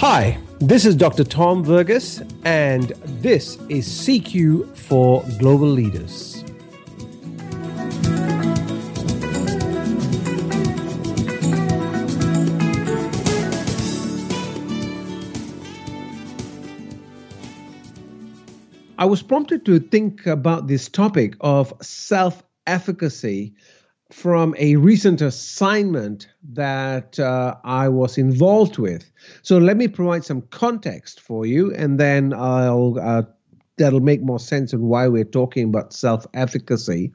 Hi, this is Dr. Tom Vergas, and this is CQ for Global Leaders. I was prompted to think about this topic of self-efficacy from a recent assignment that I was involved with. So let me provide some context for you, and then that'll make more sense on why we're talking about self-efficacy.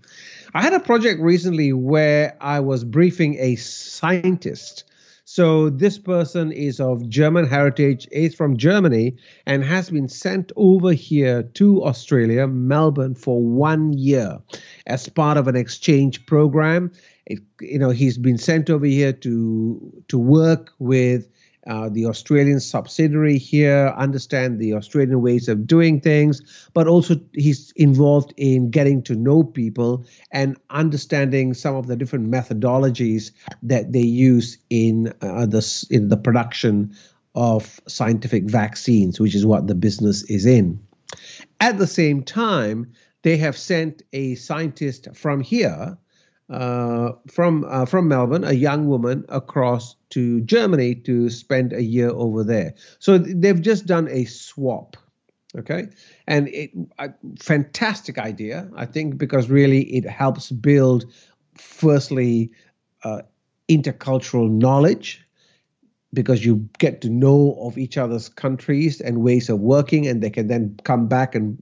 I had a project recently where I was briefing a scientist. So this person is of German heritage, is from Germany, and has been sent over here to Australia, Melbourne, for 1 year as part of an exchange program. He's been sent over here to work with the Australian subsidiary here, understand the Australian ways of doing things, but also he's involved in getting to know people and understanding some of the different methodologies that they use in the production of scientific vaccines, which is what the business is in. At the same time, they have sent a scientist from here, from Melbourne, a young woman, across to Germany to spend a year over there. So they've just done a swap, okay? And a fantastic idea, I think, because really it helps build, firstly, intercultural knowledge, because you get to know of each other's countries and ways of working, and they can then come back and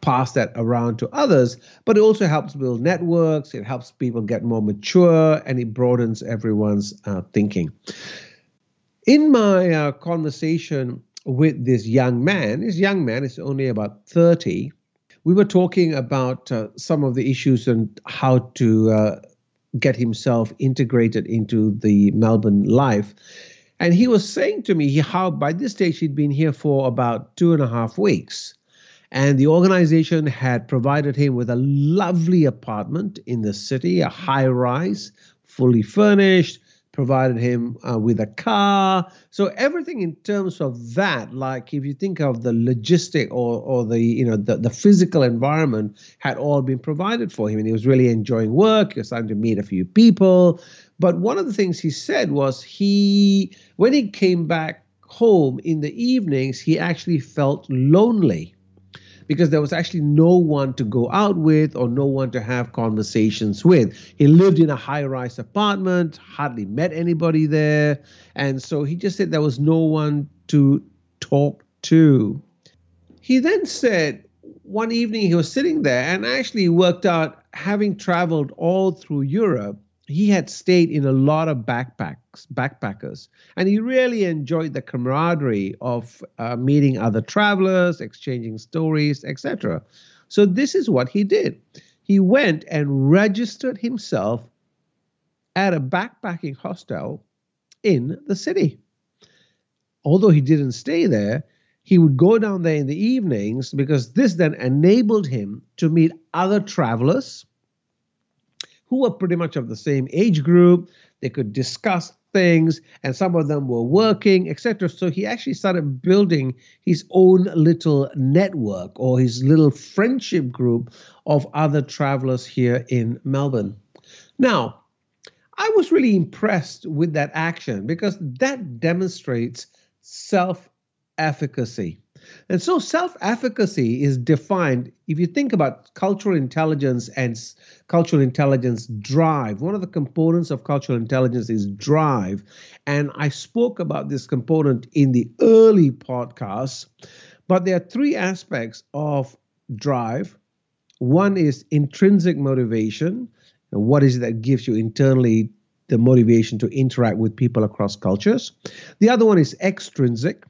pass that around to others, but it also helps build networks, it helps people get more mature, and it broadens everyone's thinking. In my conversation with this young man is only about 30, we were talking about some of the issues and how to get himself integrated into the Melbourne life. And he was saying to me how by this stage he'd been here for about 2.5 weeks. And the organization had provided him with a lovely apartment in the city, a high-rise, fully furnished, provided him with a car. So everything in terms of that, like if you think of the logistic or the physical environment, had all been provided for him. And he was really enjoying work. He was starting to meet a few people. But one of the things he said was when he came back home in the evenings, he actually felt lonely, because there was actually no one to go out with or no one to have conversations with. He lived in a high-rise apartment, hardly met anybody there, and so he just said there was no one to talk to. He then said one evening he was sitting there and actually worked out, having traveled all through Europe, he had stayed in a lot of backpackers, and he really enjoyed the camaraderie of meeting other travelers, exchanging stories, etc. So this is what he did. He went and registered himself at a backpacking hostel in the city. Although he didn't stay there, he would go down there in the evenings, because this then enabled him to meet other travelers who were pretty much of the same age group. They could discuss things, and some of them were working, etc. So he actually started building his own little network or his little friendship group of other travelers here in Melbourne. Now, I was really impressed with that action, because that demonstrates self-efficacy. And so self-efficacy is defined, if you think about cultural intelligence and cultural intelligence drive. One of the components of cultural intelligence is drive. And I spoke about this component in the early podcast, but there are three aspects of drive. One is intrinsic motivation. And what is it that gives you internally the motivation to interact with people across cultures? The other one is extrinsic,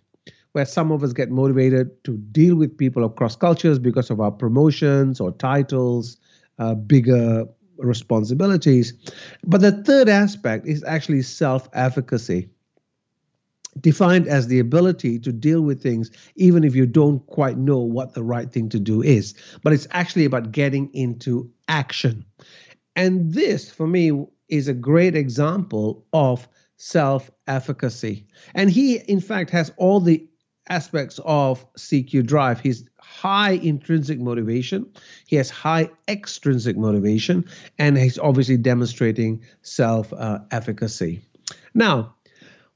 where some of us get motivated to deal with people across cultures because of our promotions or titles, bigger responsibilities. But the third aspect is actually self-efficacy, defined as the ability to deal with things even if you don't quite know what the right thing to do is. But it's actually about getting into action. And this, for me, is a great example of self-efficacy. And he, in fact, has all the aspects of CQ drive. He's high intrinsic motivation, he has high extrinsic motivation, and he's obviously demonstrating self-efficacy. Now,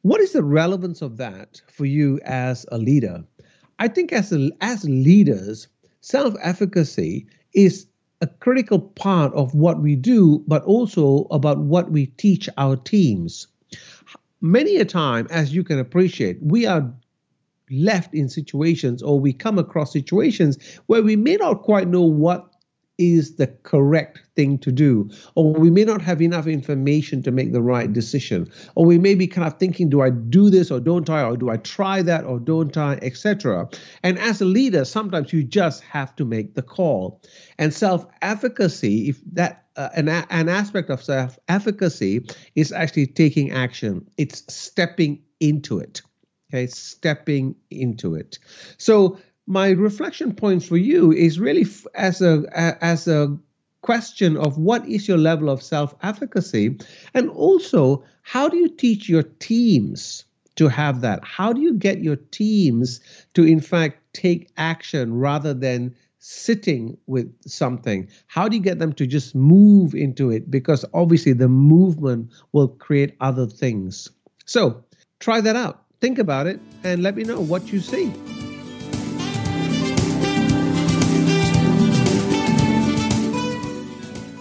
what is the relevance of that for you as a leader? I think as leaders, self-efficacy is a critical part of what we do, but also about what we teach our teams. Many a time, as you can appreciate, we are left in situations, or we come across situations where we may not quite know what is the correct thing to do, or we may not have enough information to make the right decision, or we may be kind of thinking, do I do this or don't I, or do I try that or don't I, etc. And as a leader, sometimes you just have to make the call. And self-efficacy, if that an aspect of self-efficacy is actually taking action, it's stepping into it. Okay, stepping into it. So my reflection point for you is really as a question of what is your level of self-efficacy, and also how do you teach your teams to have that? How do you get your teams to, in fact, take action rather than sitting with something? How do you get them to just move into it? Because obviously the movement will create other things. So try that out. Think about it and let me know what you see.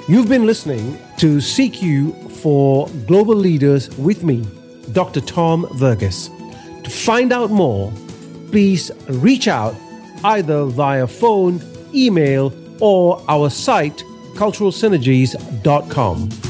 You've been listening to CQ for Global Leaders with me, Dr. Tom Vergas. To find out more, please reach out either via phone, email, or our site, culturalsynergies.com.